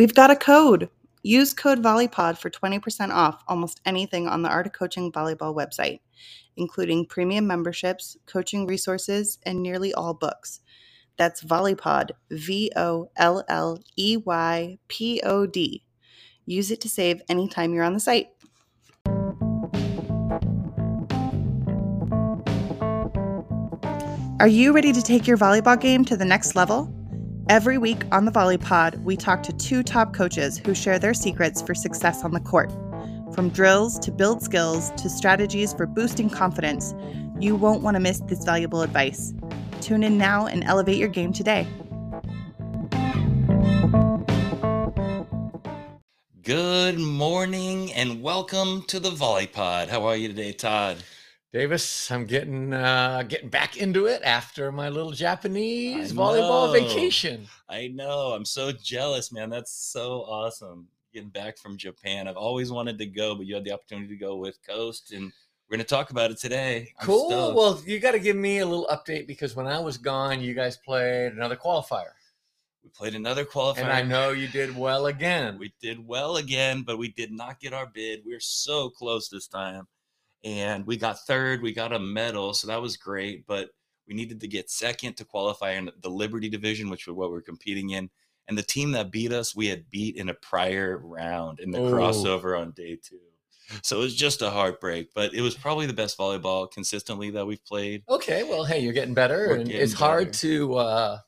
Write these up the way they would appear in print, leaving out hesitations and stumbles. We've got a code. Use code VolleyPod for 20% off almost anything on the Art of Coaching Volleyball website, including premium memberships, coaching resources, and nearly all books. That's VolleyPod, VolleyPod. Use it to save anytime you're on the site. Are you ready to take your volleyball game to the next level? Every week on the VolleyPod, we talk to two top coaches who share their secrets for success on the court. From drills to build skills to strategies for boosting confidence, you won't want to miss this valuable advice. Tune in now and elevate your game today. Good morning and welcome to the VolleyPod. How are you today, Todd? Davis, I'm getting back into it after my little Japanese volleyball vacation. I know. I'm so jealous, man. That's so awesome. Getting back from Japan. I've always wanted to go, but you had the opportunity to go with Coast, and we're going to talk about it today. Cool. Well, you got to give me a little update because when I was gone, you guys played another qualifier. We played another qualifier. And I know you did well again. We did well again, but we did not get our bid. We're so close this time. And we got third, we got a medal, so that was great, but we needed to get second to qualify in the Liberty Division, which was what we're competing in. And the team that beat us, we had beat in a prior round in the crossover on day two. So it was just a heartbreak, but it was probably the best volleyball consistently that we've played. Okay, well, hey, you're getting better. Hard to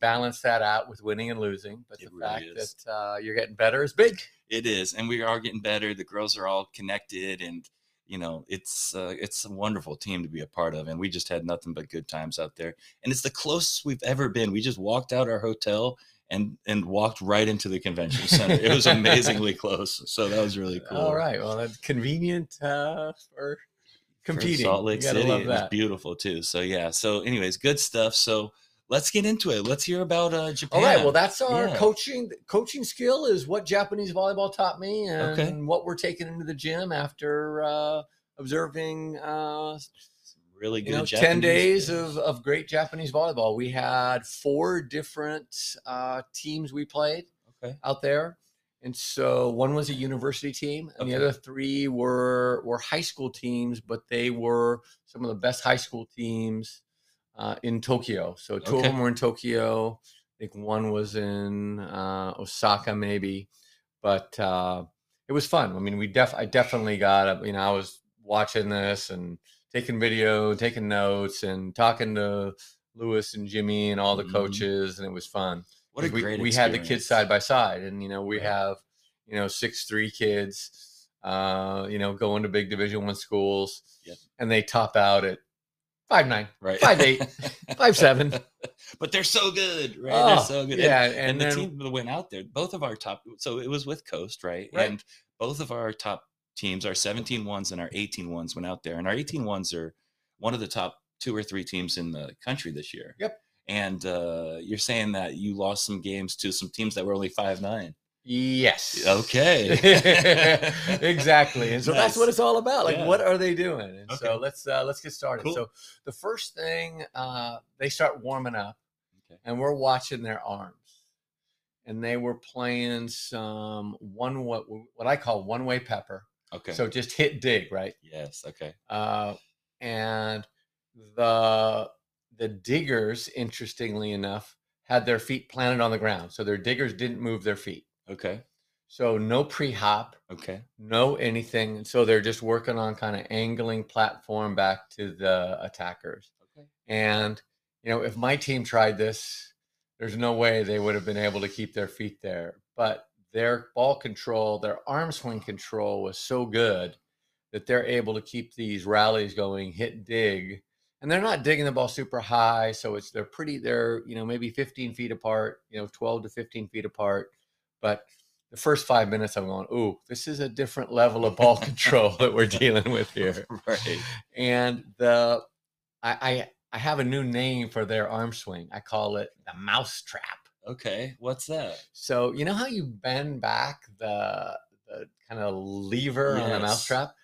balance that out with winning and losing, but the fact that you're getting better is big. It is, and we are getting better. The girls are all connected, and it's a wonderful team to be a part of, and we just had nothing but good times out there. And it's the closest we've ever been. We just walked out our hotel and walked right into the convention center. It was amazingly close, so that was really cool. All right, well, that's convenient for competing. For Salt Lake City, it's beautiful too. So yeah. So anyways, good stuff. So let's get into it. Let's hear about Japan. All right. Well, that's our coaching. Coaching skill is what Japanese volleyball taught me, and what we're taking into the gym after observing really good 10 days of great Japanese volleyball. We had four different teams we played out there, and so one was a university team, and the other three were high school teams, but they were some of the best high school teams in Tokyo. So two of them were in Tokyo. I think one was in Osaka maybe, but it was fun. I mean, I definitely got, I was watching this and taking video, taking notes and talking to Lewis and Jimmy and all the coaches. And it was fun. What a great experience. We had the kids side by side, and, we have, 6'3" kids, going to big Division I schools, and they top out at 5'9", 5'8", 5'7", but they're so good, right? They're so good. Yeah, and the team that went out there, both of our top. So it was with Coast, right? And both of our top teams, our 17 ones and our 18 ones, went out there, and our 18 ones are one of the top two or three teams in the country this year. Yep. And you're saying that you lost some games to some teams that were only 5'9". Yes. Okay. Exactly. And so that's what it's all about. Like, what are they doing? And so let's get started. Cool. So the first thing, they start warming up, and we're watching their arms, and they were playing some what I call one-way pepper. Okay. So just hit dig, right? Yes. Okay. And the diggers, interestingly enough, had their feet planted on the ground, so their diggers didn't move their feet. Okay. So no pre-hop. Okay. No anything. And so they're just working on kind of angling platform back to the attackers. Okay. And, if my team tried this, there's no way they would have been able to keep their feet there. But their ball control, their arm swing control was so good that they're able to keep these rallies going, hit, dig. And they're not digging the ball super high. So they're maybe 15 feet apart, 12 to 15 feet apart. But the first 5 minutes, I'm going, ooh, this is a different level of ball control that we're dealing with here. Right. And I have a new name for their arm swing. I call it the mouse trap. Okay, what's that? So you know how you bend back the kind of lever on the mouse trap?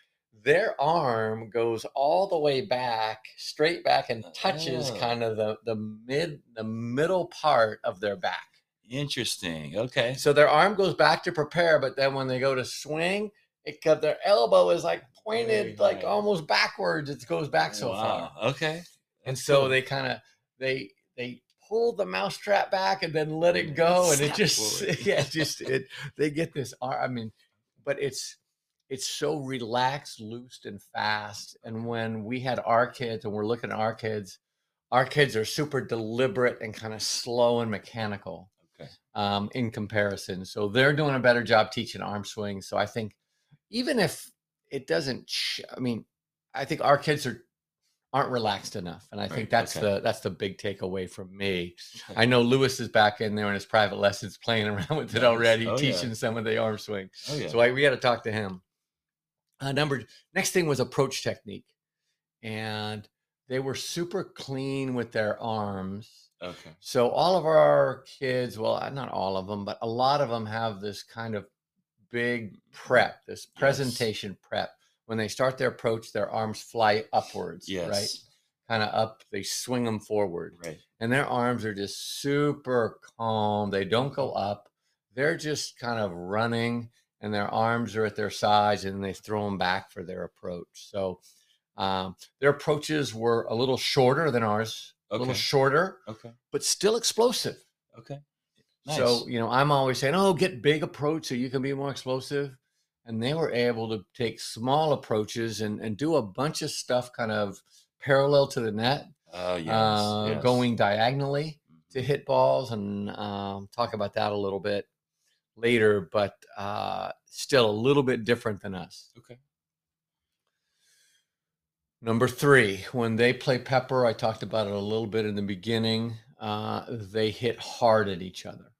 Their arm goes all the way back, straight back, and touches kind of the middle part of their back. Interesting. Okay. So their arm goes back to prepare, but then when they go to swing, because their elbow is like pointed like almost backwards, it goes back so far. Okay. And that's so cool. They kind of they pull the mousetrap back and then let it go, and it just they get this arm. I mean, but it's so relaxed, loosed, and fast. And when we had our kids, and we're looking at our kids are super deliberate and kind of slow and mechanical. Okay. In comparison, so they're doing a better job teaching arm swing. So I think even if it doesn't, I think our kids aren't relaxed enough, and I think that's the big takeaway from me. I know Lewis is back in there in his private lessons playing around with it already, teaching some of the arm swing. So we got to talk to him. Next thing was approach technique, and they were super clean with their arms. Okay. So all of our kids, well, not all of them, but a lot of them have this kind of big prep, this presentation prep. When they start their approach, their arms fly upwards, right? Kind of up, they swing them forward. Right. And their arms are just super calm. They don't go up. They're just kind of running, and their arms are at their sides, and they throw them back for their approach. So their approaches were a little shorter than ours, a little shorter, but still explosive. Okay. Nice. So, I'm always saying, get big approach so you can be more explosive. And they were able to take small approaches and do a bunch of stuff kind of parallel to the net, going diagonally to hit balls, and talk about that a little bit later, but still a little bit different than us. Okay. Number three, when they play pepper, I talked about it a little bit in the beginning, they hit hard at each other.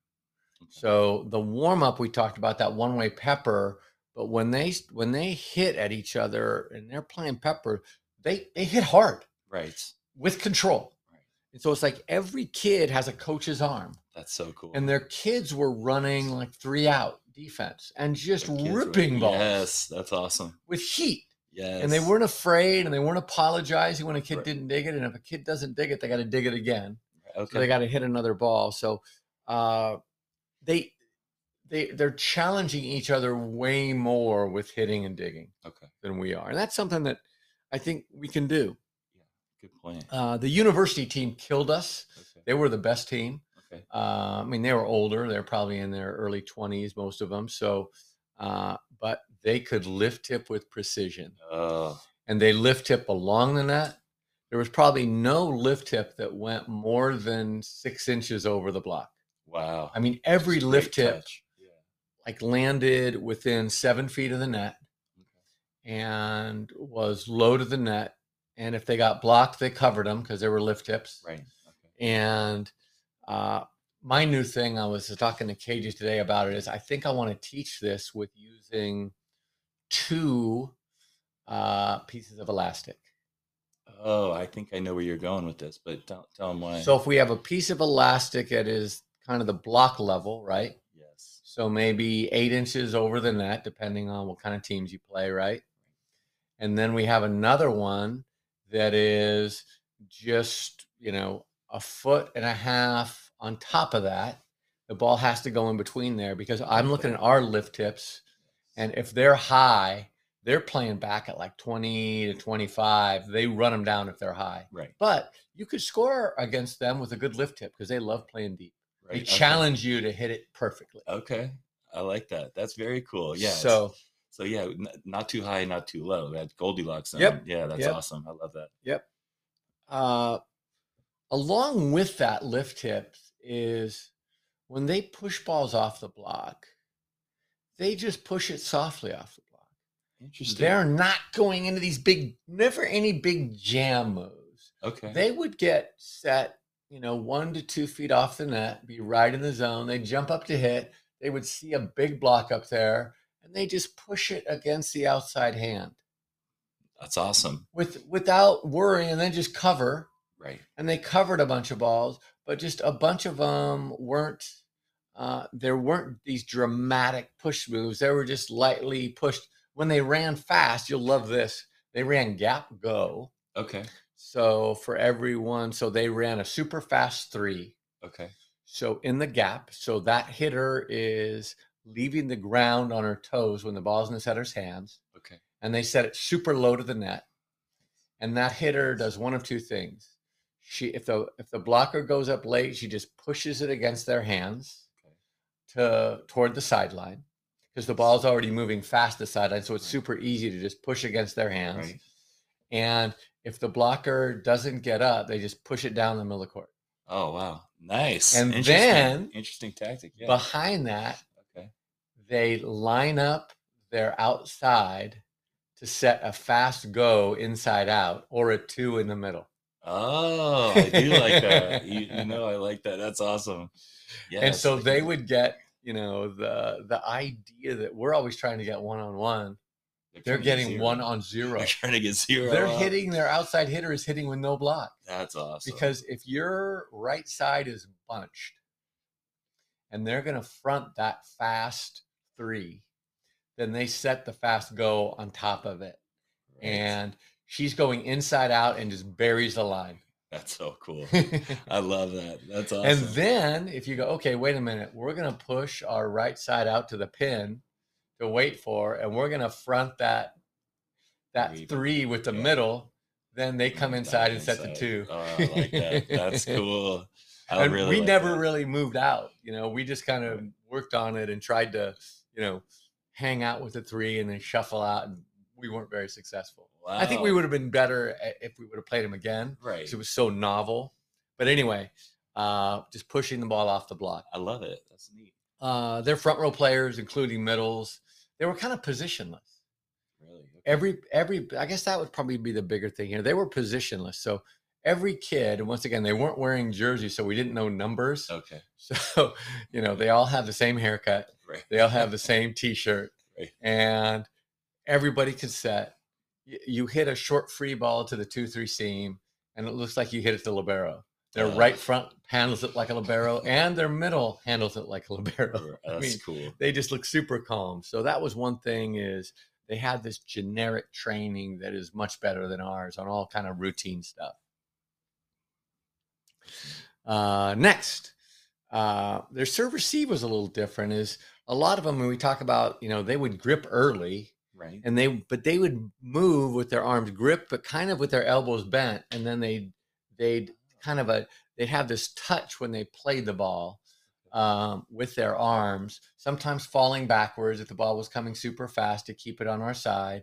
Okay. So the warm-up, we talked about that one-way pepper. But when they hit at each other and they're playing pepper, they hit hard, right? With control, right? And so it's like every kid has a coach's arm. That's so cool. And their kids were running like 3-out defense and just ripping balls. Yes, that's awesome. With heat. Yes. And they weren't afraid, and they weren't apologizing when a kid didn't dig it. And if a kid doesn't dig it, they got to dig it again. Okay. So they got to hit another ball. So they're challenging each other way more with hitting and digging than we are. And that's something that I think we can do. Yeah, good plan. The university team killed us. Okay. They were the best team. Okay. They were older. They're probably in their early 20s, most of them. So, but they could lift tip with precision. Oh. And they lift tip along the net. There was probably no lift tip that went more than 6 inches over the block. Wow. Every lift tip landed within 7 feet of the net and was low to the net. And if they got blocked, they covered them because they were lift tips. Right. Okay. And my new thing, I was talking to Cagey today about it, is I think I want to teach this with using 2 pieces of elastic. Oh, I think I know where you're going with this, but don't tell them why. So if we have a piece of elastic that is kind of the block level, right? So maybe 8 inches over the net, depending on what kind of teams you play, right? And then we have another one that is just, 1.5 feet on top of that. The ball has to go in between there because I'm looking at our lift tips, and if they're high, they're playing back at like 20 to 25. They run them down if they're high. Right. But you could score against them with a good lift tip because they love playing deep. They challenge you to hit it perfectly. Okay. I like that. That's very cool. Yeah. So not too high, not too low. That Goldilocks zone. Yep. Yeah, that's awesome. I love that. Yep. Along with that lift tips is when they push balls off the block, they just push it softly off the block. Interesting. They're not going into these never any big jam moves. Okay. They would get set 1 to 2 feet off the net, be right in the zone. They jump up to hit. They would see a big block up there, and they just push it against the outside hand. That's awesome. Without worrying, and then just cover. Right. And they covered a bunch of balls, but just a bunch of them weren't these dramatic push moves. They were just lightly pushed. When they ran fast, you'll love this. They ran gap go. Okay. So they ran a super fast 3. Okay. So in the gap, so that hitter is leaving the ground on her toes when the ball's in the setter's hands. Okay. And they set it super low to the net. And that hitter does one of two things. She, if the blocker goes up late, she just pushes it against their hands toward the sideline, because the ball's already moving fast the sideline, so it's super easy to just push against their hands. Right. And if the blocker doesn't get up, they just push it down the middle of the court. Oh, wow. Nice. And then interesting tactic. Yeah. Behind that, they line up their outside to set a fast go inside out or a two in the middle. Oh, I do like that. You know, I like that. That's awesome. Yes. And so they would get, you know, the idea that we're always trying to get one-on-one. They're getting 1-on-0. They're trying to get zero. They're hitting, their outside hitter is hitting with no block. That's awesome. Because if your right side is bunched and they're going to front that fast three, then they set the fast go on top of it. Right. And she's going inside out and just buries the line. That's so cool. I love that. That's awesome. And then if you go, okay, wait a minute, we're going to push our right side out to the pin to wait for, and we're going to front that three with the middle, then they come inside and set the two. Oh, I like that. That's cool. And really we like never that. Really moved out. You know, we just kind of worked on it and tried to, you know, hang out with the three and then shuffle out, and we weren't very successful. Wow. I think we would have been better if we would have played them again. Right. Because it was so novel. But anyway, just pushing the ball off the block. I love it. That's neat. They're front row players, including middles. They were kind of positionless. Really? Okay. Every I guess that would probably be the bigger thing here. They were positionless. So every kid, and once again, they weren't wearing jerseys, so we didn't know numbers. Okay. So, you know, they all have the same haircut. Right. They all have the same T-shirt. Right. And everybody could set. You hit a short free ball to the 2-3 seam, and it looks like you hit it to libero. Their right front handles it like a libero, and their middle handles it like a libero. That's cool. They just look super calm. So that was one thing, is they had this generic training that is much better than ours on all kind of routine stuff. Next, their serve receive was a little different. Is a lot of them, when we talk about, you know, they would grip early, right? And they would move with their arms grip, but kind of with their elbows bent. And then they'd have this touch when they played the ball, with their arms, sometimes falling backwards if the ball was coming super fast to keep it on our side.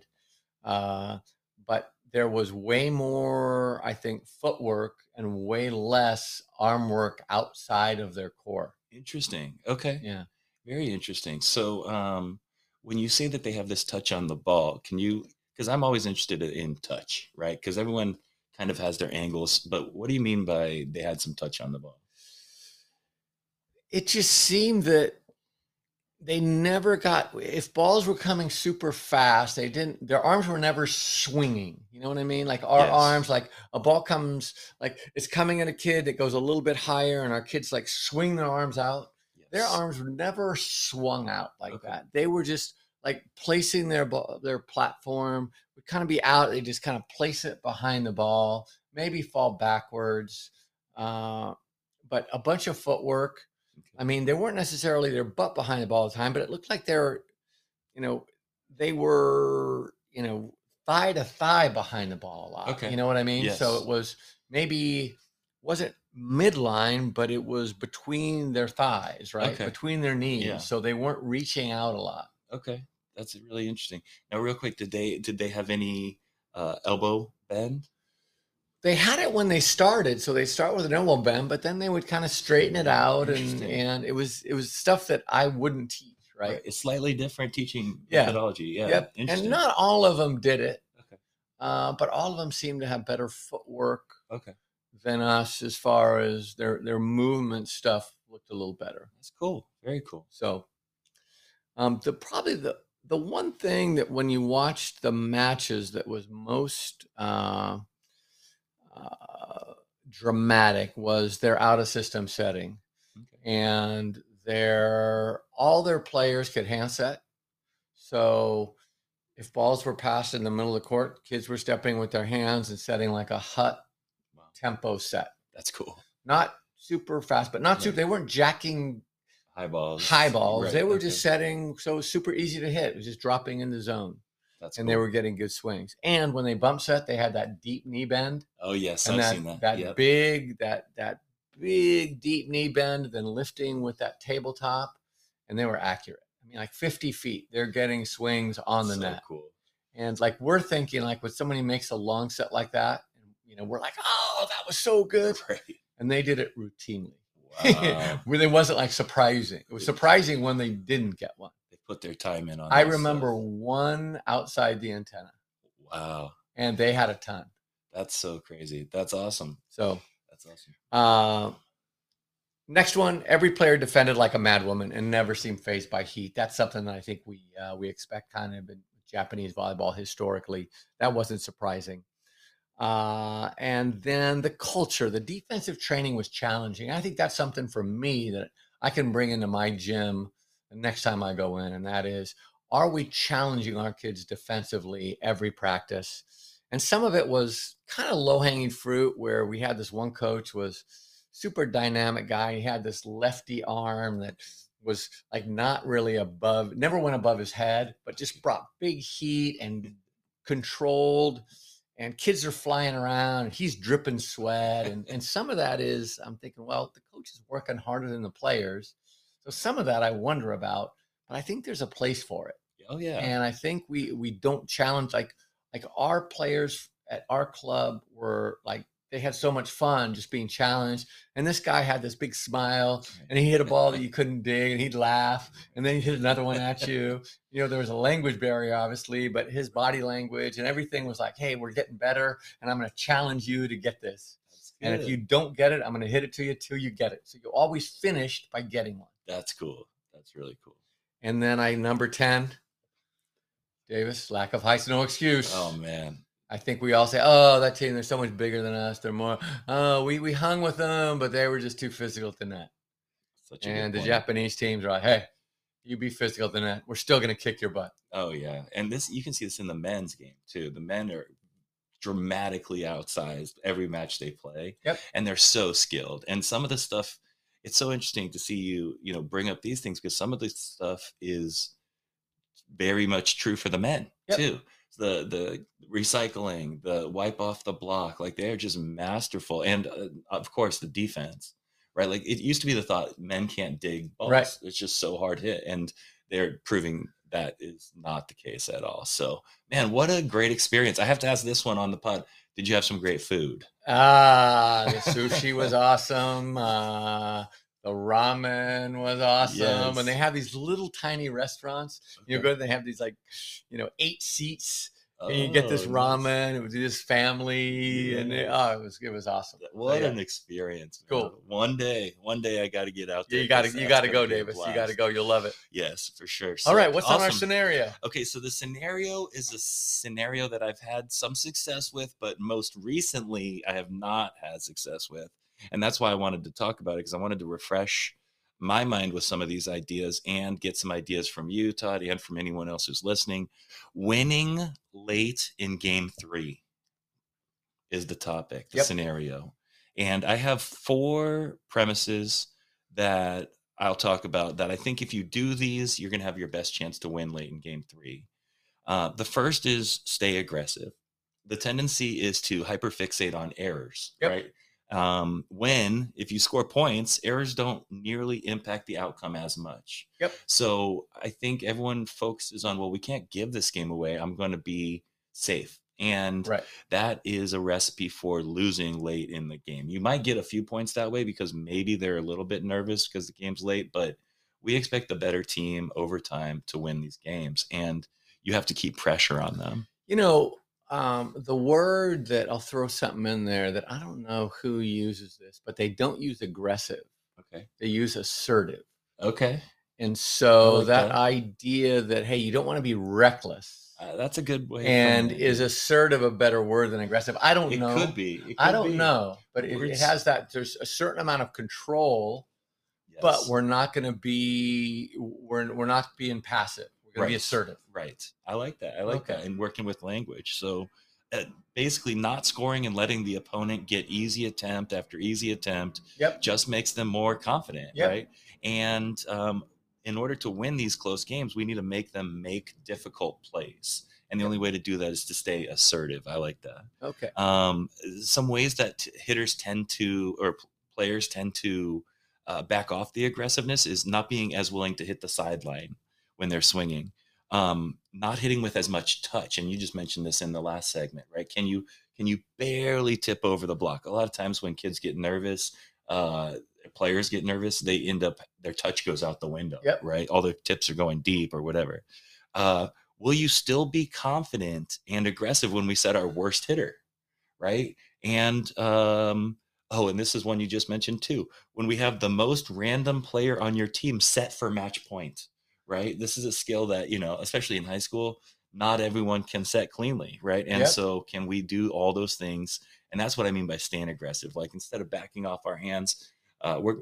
But there was way more, I think, footwork and way less arm work outside of their core. Interesting. Okay. Yeah. Very interesting. So when you say that they have this touch on the ball, because I'm always interested in touch, right? Because everyone kind of has their angles, but what do you mean by they had some touch on the ball? It just seemed that they never got, if balls were coming super fast, their arms were never swinging. You know what I mean? Like our arms, like a ball comes, like it's coming at a kid that goes a little bit higher, and our kids like swing their arms out. Yes. Their arms were never swung out like that. They were just like placing their platform would kind of be out. They just kind of place it behind the ball, maybe fall backwards, but a bunch of footwork. I mean, they weren't necessarily their butt behind the ball all the time, but it looked like they were thigh to thigh behind the ball a lot. Okay. You know what I mean? Yes. So it was wasn't midline, but it was between their thighs, right? Okay. Between their knees. Yeah. So they weren't reaching out a lot. Okay. That's really interesting. Now, real quick, did they have any elbow bend? They had it when they started, so they start with an elbow bend, but then they would kind of straighten it out, and it was stuff that I wouldn't teach, right? It's slightly different teaching methodology. Yeah, yep. And not all of them did it, but all of them seemed to have better footwork than us, as far as their movement stuff looked a little better. That's cool, very cool. So, the one thing that when you watched the matches that was most dramatic was their out of system setting, and all their players could handset. So if balls were passed in the middle of the court, kids were stepping with their hands and setting like a hut tempo set. That's cool. Not super fast, but not super. They weren't jacking high balls. Right. They were just setting, so it was super easy to hit. It was just dropping in the zone. That's and cool. They were getting good swings. And when they bump set, they had that deep knee bend. Oh yes, and I've seen that. That big deep knee bend, then lifting with that tabletop, and they were accurate. I mean, like 50 feet, they're getting swings on the net. Cool. And like we're thinking, like when somebody makes a long set like that, you know, we're like, oh, that was so good. Right. And they did it routinely. Wow. It wasn't like surprising. It was surprising when they didn't get one. They put their time in on it. I remember one outside the antenna. Wow. And they had a ton. That's so crazy. That's awesome. So that's awesome. Next one, every player defended like a madwoman and never seemed fazed by heat. That's something that I think we expect kind of in Japanese volleyball historically. That wasn't surprising. And then the culture, the defensive training was challenging. I think that's something for me that I can bring into my gym the next time I go in. And that is, are we challenging our kids defensively every practice? And some of it was kind of low hanging fruit, where we had this one coach was super dynamic guy. He had this lefty arm that was like not really above, never went above his head, but just brought big heat and controlled. And kids are flying around, and he's dripping sweat. And some of that is, I'm thinking, well, the coach is working harder than the players. So some of that I wonder about, but I think there's a place for it. Oh, yeah. And I think we don't challenge, like our players at our club were like, they had so much fun just being challenged. And this guy had this big smile, and he hit a ball that you couldn't dig, and he'd laugh, and then he hit another one at you. You know, there was a language barrier, obviously, but his body language and everything was like, hey, we're getting better, and I'm going to challenge you to get this. And if you don't get it, I'm going to hit it to you till you get it. So you always finished by getting one. That's cool. That's really cool. And then number 10, Davis, lack of height's no excuse. Oh, man. I think we all say, oh, that team, they're so much bigger than us. They're more, oh, we hung with them, but they were just too physical to net. And the Japanese teams are like, hey, you be physical to net. We're still going to kick your butt. Oh, yeah. And this, you can see this in the men's game, too. The men are dramatically outsized every match they play. Yep. And they're so skilled. And some of the stuff, it's so interesting to see you bring up these things, because some of this stuff is very much true for the men, too. The recycling, the wipe off the block, like they're just masterful. And of course the defense, right? Like it used to be the thought men can't dig balls. Right. It's just so hard hit, and they're proving that is not the case at all. So man, what a great experience. I have to ask this one on the pod. Did you have some great food? The sushi was awesome. The ramen was awesome. Yes. And they have these little tiny restaurants. Okay. You go, they have these 8 seats, and you get this ramen. It was this family, and it was awesome. What an experience! Man. Cool. One day I got to get out there. You got to go, Davis. You got to go. You'll love it. Yes, for sure. So, all right, what's on our scenario? Okay, so the scenario is a scenario that I've had some success with, but most recently I have not had success with. And that's why I wanted to talk about it, because I wanted to refresh my mind with some of these ideas and get some ideas from you, Todd, and from anyone else who's listening. Winning late in Game 3 is the topic, the scenario. And I have 4 premises that I'll talk about that I think if you do these, you're going to have your best chance to win late in Game 3. The first is stay aggressive. The tendency is to hyperfixate on errors, right? When if you score points, errors don't nearly impact the outcome as much. So I think everyone focuses on, well, we can't give this game away. I'm going to be safe. And that is a recipe for losing late in the game. You might get a few points that way because maybe they're a little bit nervous because the game's late, but we expect the better team over time to win these games, and you have to keep pressure on them. The word that I'll throw something in there that I don't know who uses this, but they don't use aggressive. Okay. They use assertive. Okay. And so like that idea that, hey, you don't want to be reckless. That's a good way. And is assertive a better word than aggressive? I don't know. It could be. I don't know, but it has that. There's a certain amount of control, but we're not being passive. Be assertive. Right. I like that. And working with language. So basically not scoring and letting the opponent get easy attempt after easy attempt just makes them more confident, right? And in order to win these close games, we need to make them make difficult plays. And the only way to do that is to stay assertive. I like that. Okay. Some ways that hitters tend to, or players tend to back off the aggressiveness is not being as willing to hit the sideline when they're swinging, not hitting with as much touch. And you just mentioned this in the last segment, right? Can you barely tip over the block? A lot of times when kids get nervous, players get nervous, they end up, their touch goes out the window, right? All their tips are going deep or whatever. Will you still be confident and aggressive when we set our worst hitter, right? And, and this is one you just mentioned too. When we have the most random player on your team set for match point, right? This is a skill that, you know, especially in high school, not everyone can set cleanly, right? And so can we do all those things? And that's what I mean by staying aggressive. Like instead of backing off our hands, we're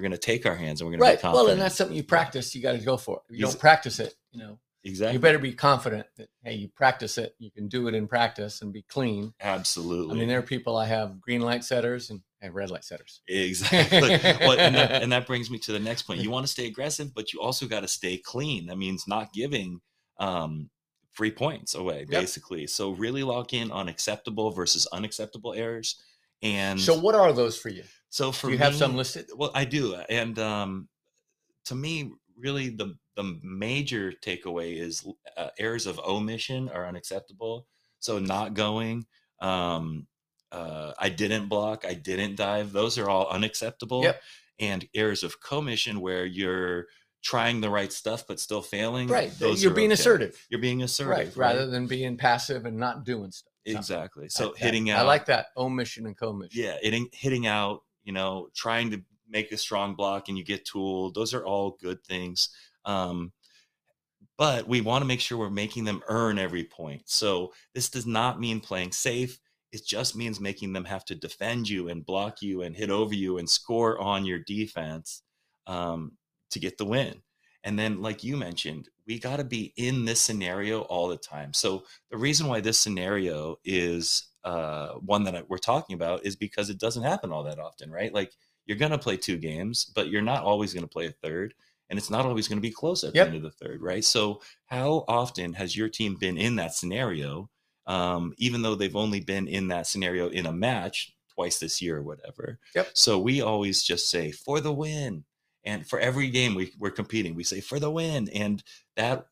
gonna take our hands and we're gonna be confident. Well, and that's something you practice. You got to go for it. You don't practice it, you know. Exactly. You better be confident that, hey, you practice it. You can do it in practice and be clean. Absolutely. I mean, there are people, I have green light setters and red light setters. Exactly. and that brings me to the next point. You want to stay aggressive, but you also got to stay clean. That means not giving free points away, basically. So really lock in on acceptable versus unacceptable errors. And so what are those for you? So for me, have some listed? Well, I do. And to me, really the major takeaway is errors of omission are unacceptable. So not going, I didn't block, I didn't dive. Those are all unacceptable. Yep. And errors of commission where you're trying the right stuff but still failing. Right. Those you're being assertive. You're being assertive. Right. Rather than being passive and not doing stuff. Exactly. So hitting out. I like that, omission and commission. Yeah. Hitting out, you know, trying to make a strong block and you get tooled. Those are all good things. But we want to make sure we're making them earn every point. So this does not mean playing safe. It just means making them have to defend you and block you and hit over you and score on your defense, to get the win. And then, like you mentioned, we got to be in this scenario all the time. So the reason why this scenario is, one that we're talking about is because it doesn't happen all that often, right? Like you're going to play two games, but you're not always going to play a third. And it's not always going to be close at the end of the third, right? So how often has your team been in that scenario, even though they've only been in that scenario in a match twice this year or whatever? Yep. So we always just say, for the win. And for every game we're competing, we say, for the win. And that,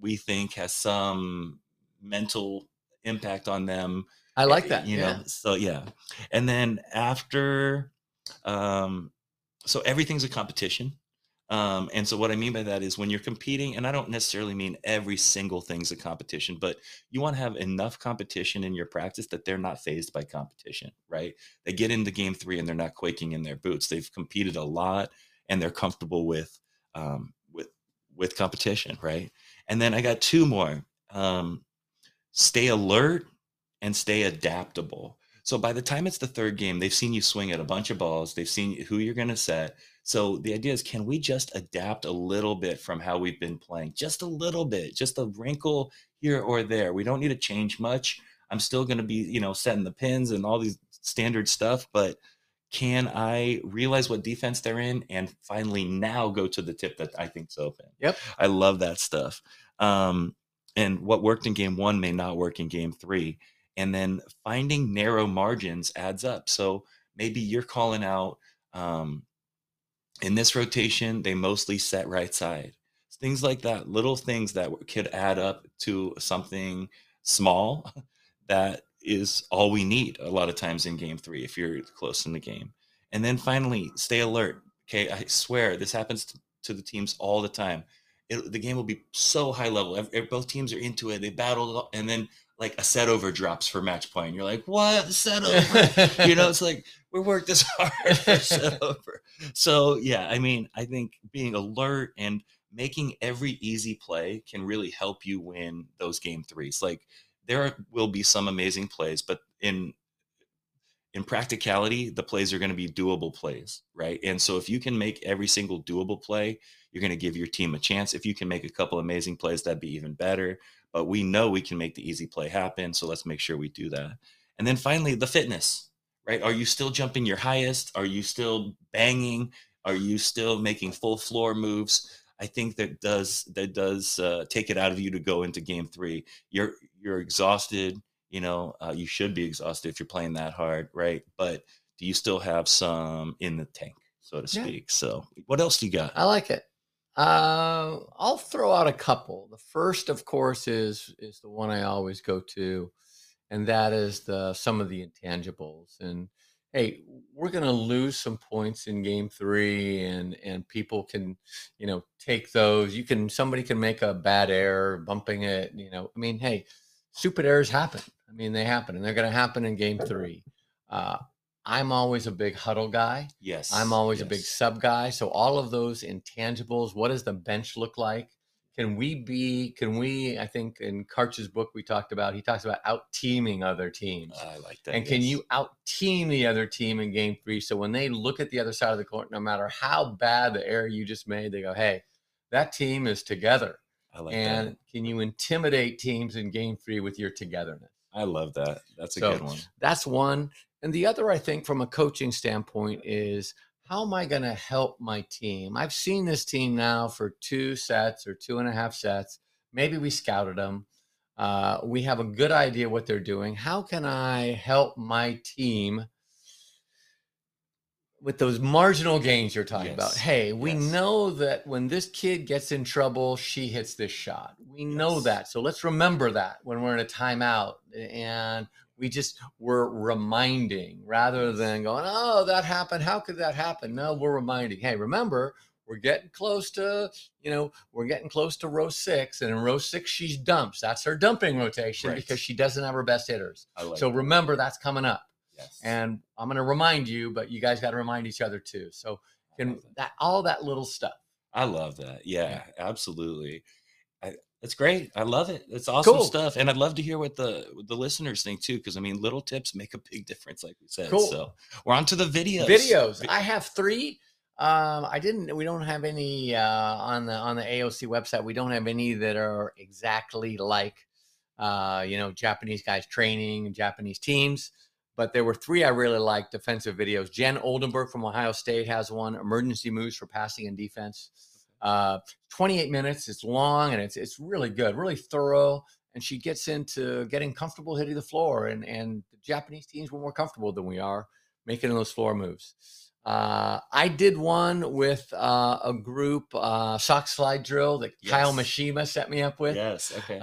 we think, has some mental impact on them. I like that. You know, so yeah. And then after, so everything's a competition. And so what I mean by that is when you're competing, and I don't necessarily mean every single thing's a competition, but you want to have enough competition in your practice that they're not fazed by competition, right? They get into game three and they're not quaking in their boots. They've competed a lot and they're comfortable with competition, right? And then I got two more, stay alert and stay adaptable. So by the time it's the third game, they've seen you swing at a bunch of balls. They've seen who you're going to set. So the idea is, can we just adapt a little bit from how we've been playing? Just a little bit, just a wrinkle here or there. We don't need to change much. I'm still going to be, you know, setting the pins and all these standard stuff, but can I realize what defense they're in and finally now go to the tip that I think's open? Yep. I love that stuff. And what worked in game one may not work in game three. And then finding narrow margins adds up. So maybe you're calling out, in this rotation, they mostly set right side. Things like that, little things that could add up to something small that is all we need a lot of times in game three if you're close in the game. And then finally, stay alert. Okay, I swear this happens to the teams all the time. The game will be so high level. Both teams are into it. They battle and then like a set over drops for match point. And you're like, what? Set over? You know, it's like, we worked this hard for set over. So yeah, I mean, I think being alert and making every easy play can really help you win those game threes. Like there will be some amazing plays, but in in practicality, the plays are going to be doable plays, right? And so if you can make every single doable play, you're going to give your team a chance. If you can make a couple amazing plays, that'd be even better. But we know we can make the easy play happen, so let's make sure we do that. And then finally, the fitness, right? Are you still jumping your highest? Are you still banging? Are you still making full floor moves? I think that does take it out of you to go into game three. You're exhausted. You know, you should be exhausted if you're playing that hard, right? But do you still have some in the tank, so to speak? Yeah. So what else do you got? I like it. I'll throw out a couple. The first, of course, is the one I always go to, and that is some of the intangibles. And, hey, we're going to lose some points in game three, and people can, you know, take those. Somebody can make a bad error, bumping it, you know. I mean, hey, stupid errors happen. I mean, they happen, and they're going to happen in game three. I'm always a big huddle guy. Yes. I'm always a big sub guy. So all of those intangibles, what does the bench look like? I think in Karch's book, he talks about out-teaming other teams. I like that. And can you out-team the other team in game three? So when they look at the other side of the court, no matter how bad the error you just made, they go, hey, that team is together. I like that. Can you intimidate teams in game three with your togetherness? I love that. That's a good one. That's one. And the other, I think, from a coaching standpoint is, how am I going to help my team? I've seen this team now for 2 sets or 2.5 sets. Maybe we scouted them. We have a good idea what they're doing. How can I help my team with those marginal gains you're talking about? Hey, we know that when this kid gets in trouble, she hits this shot. We know that. So let's remember that when we're in a timeout, and we're reminding rather than going, oh, that happened. How could that happen? No, we're reminding, hey, remember, we're getting close to row 6, and in row 6, she dumps. That's her dumping rotation because she doesn't have her best hitters. Remember, that's coming up. Yes. And I'm going to remind you, but you guys got to remind each other too. So all that little stuff. I love that. Yeah. Absolutely. That's great. I love it. It's awesome stuff. And I'd love to hear what the listeners think too. Cause I mean, little tips make a big difference, like we said. Cool. So we're on to the videos. I have 3. We don't have any, on the AOC website. We don't have any that are exactly like, Japanese guys training and Japanese teams. But there were 3 I really liked defensive videos. Jen Oldenburg from Ohio State has one, Emergency Moves for Passing and Defense. 28 minutes. It's long, and it's really good, really thorough. And she gets into getting comfortable hitting the floor. And the Japanese teams were more comfortable than we are making those floor moves. I did one with a group, sock slide drill that Kyle Mishima set me up with. Yes, okay.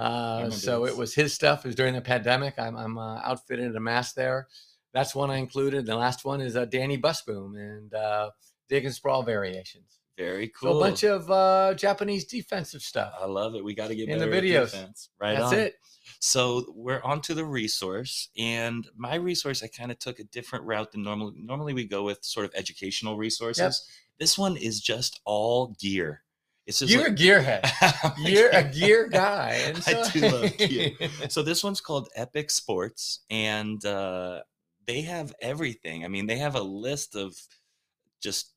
So it was his stuff. It was during the pandemic. I'm outfitted in a mask there. That's one I included. The last one is Danny Busboom and dig and sprawl variations. Very cool. So a bunch of Japanese defensive stuff. I love it. We got to get better in the videos. Defense. Right. That's on. It. So we're on to the resource, and my resource, I kind of took a different route than normally. Normally we go with sort of educational resources. Yep. This one is just all gear. It's just You're a gearhead. You're a gear guy. And so I do love gear. So this one's called Epic Sports, and they have everything. I mean, they have a list of just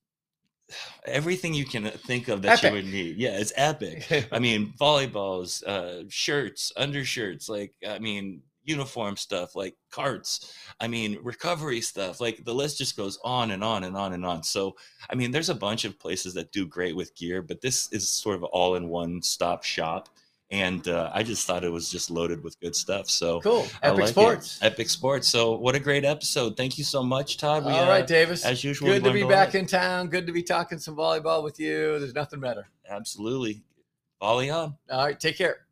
everything you can think of that you would need. Yeah, it's epic. I mean, volleyballs, shirts, undershirts, uniform stuff, like carts, recovery stuff, like the list just goes on and on and on and on. So, there's a bunch of places that do great with gear, but this is sort of all in one stop shop. And I just thought it was just loaded with good stuff. So cool. Epic Sports. So what a great episode. Thank you so much, Todd. All right, Davis. As usual. Good to be back in town. Good to be talking some volleyball with you. There's nothing better. Absolutely. Volley on. All right. Take care.